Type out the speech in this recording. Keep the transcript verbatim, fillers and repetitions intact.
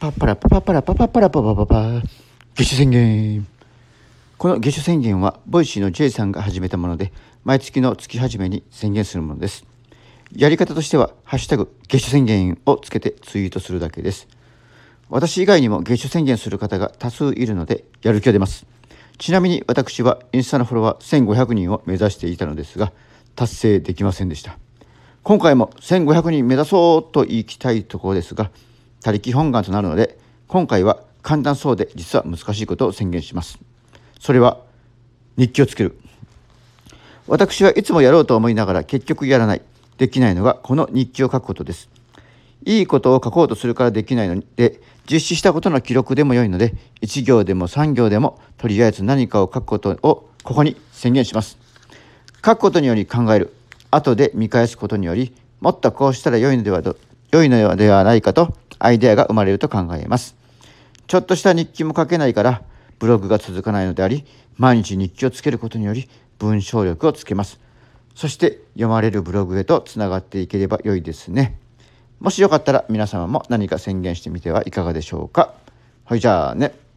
パッパラパパパラパパパラパパパパー月収宣言。この月収宣言はボイシーの J さんが始めたもので、毎月の月始めに宣言するものです。やり方としてはハッシュタグ月収宣言をつけてツイートするだけです。私以外にも月収宣言する方が多数いるので、やる気が出ます。ちなみに私はインスタのフォロワーせんごひゃくにんを目指していたのですが、達成できませんでした。今回もせんごひゃくにん目指そうと言いたいところですが、他力本願となるので、今回は簡単そうで実は難しいことを宣言します。それは日記をつける。私はいつもやろうと思いながら結局やらない、できないのがこの日記を書くことです。いいことを書こうとするからできないので、実施したことの記録でも良いので、いち行でもさん行でもとりあえず何かを書くことをここに宣言します。書くことにより考える、後で見返すことにより、もっとこうしたら良いのでは良いのではないかとアイデアが生まれると考えます。ちょっとした日記も書けないからブログが続かないのであり、毎日日記をつけることにより文章力をつけます。そして読まれるブログへとつながっていければ良いですね。もしよかったら皆様も何か宣言してみてはいかがでしょうか。はい、じゃあね。